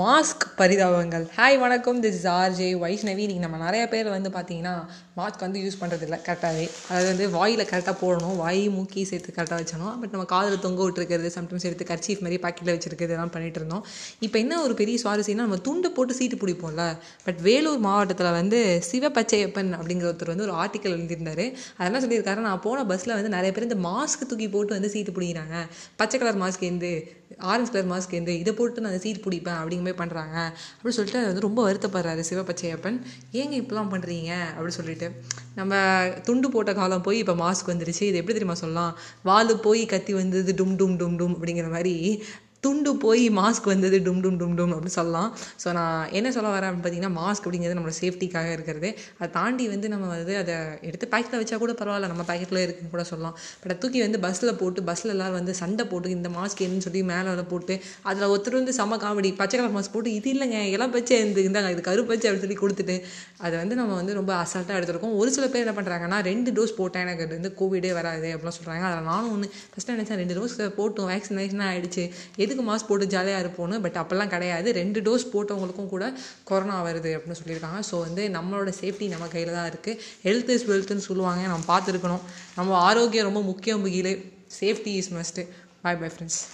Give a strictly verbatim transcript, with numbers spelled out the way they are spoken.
Mask பரிதாபங்கள். Hi வணக்கம், this is RJ Vaishnavi. இன்றைக்கி நம்ம நிறையா பேர் வந்து பார்த்திங்கன்னா மாஸ்க் வந்து யூஸ் பண்ணுறது இல்லை கரெக்டாகவே. அதாவது வந்து வாயில் கரெக்டாக போடணும், வாய் மூக்கி சேர்த்து கரெக்டாக வச்சணும். பட் நம்ம காதில் தொங்க விட்டுருக்கிறது, சம்டைம்ஸ் எடுத்து கர்ச்சீஃப் மாதிரி பாக்கெட்டில் வச்சுருக்கிறது, இதெல்லாம் பண்ணிகிட்டு இருந்தோம். இப்போ என்ன ஒரு பெரிய சுவாரஸ்யம்னா, நம்ம துண்டு போட்டு சீட்டு பிடிப்போம்ல. பட் வேலூர் மாவட்டத்தில் வந்து சிவபச்சையப்பன் அப்படிங்கிற ஒருத்தர் வந்து ஒரு ஆர்டிக்கல் எழுதியிருந்தார். அதெல்லாம் சொல்லியிருக்காரு, நான் போன பஸ்ஸில் வந்து நிறைய பேர் இந்த மாஸ்க் தூக்கி போட்டு வந்து சீட்டு பிடிக்கிறாங்க. பச்சை கலர் மாஸ்க் ஏந்து, ஆரஞ்சு கலர் மாஸ்க் ஏந்து, இதை போட்டு நான் சீட்டு பிடிப்பேன் அப்படிங்கும்போது பண்ணுறாங்க அப்படின்னு சொல்லிட்டு அது வந்து ரொம்ப வருத்தப்படுறாரு சிவபச்சையப்பன். ஏங்க இப்பெல்லாம் பண்ணுறீங்க அப்படின்னு சொல்லிட்டு. நம்ம துண்டு போட்ட காலம் போய் இப்போ மாஸ்க் வந்துருச்சு. இது எப்படி தெரியுமா சொல்லலாம், வாலு போய் கத்தி வந்தது டும் டும் டும் டும் அப்படிங்கிற மாதிரி துண்டு போய் மாஸ்க் வந்தது டும் டும் டும் டும் அப்படின்னு சொல்லலாம். ஸோ நான் என்ன சொல்ல வரேன் அப்படின்னு பார்த்தீங்கன்னா, மாஸ்க் அப்படிங்கிறது நம்மளோட சேஃப்டிக்காக இருக்கிறது. அதை தாண்டி வந்து நம்ம வந்து அதை எடுத்து பேக்கெட்டில் வச்சா கூட பரவாயில்ல, நம்ம பேக்கெட்டில் இருக்குன்னு கூட சொல்லலாம். பட் தூக்கி வந்து பஸ்ஸில் போட்டு, பஸ்ஸில் எல்லோரும் வந்து சண்டை போட்டு இந்த மாஸ்க் என்னன்னு சொல்லி மேலே போட்டு, அதில் ஒருத்தர் வந்து செம காமெடி, பச்சை கலர் மாஸ்க் போட்டு இது இல்லைங்க எல்லாம் பச்சை இருந்து இருந்தாங்க, இது கருப்பச்சை அப்படின்னு சொல்லி கொடுத்துட்டு அதை வந்து நம்ம வந்து ரொம்ப அசால்ட்டாக எடுத்துருக்கோம். ஒரு சில பேர் என்ன பண்ணுறாங்கன்னா, ரெண்டு டோஸ் போட்டேன் எனக்கு வந்து கோவிடே வராது அப்படிலாம் சொல்கிறாங்க. அதில் நானும் ஒன்று ஃபஸ்ட்டு நினச்சேன், ரெண்டு டோஸ் போட்டோம் வேக்சினேஷனாக ஆகிடுச்சு, மாஸ்க் போட்டு ஜாலியாக இருப்போம்னு. பட் அப்போல்லாம் கிடையாது, ரெண்டு டோஸ் போட்டவங்களுக்கும் கூட கொரோனா வருது அப்படின்னு சொல்லியிருக்காங்க. ஸோ வந்து நம்மளோட சேஃப்டி நம்ம கையில் தான் இருக்குது. ஹெல்த் இஸ் வெல்த்னு சொல்லுவாங்க, நம்ம பார்த்துருக்கணும். நம்ம ஆரோக்கியம் ரொம்ப முக்கியம். முகிலே safety is must. Bye bye friends.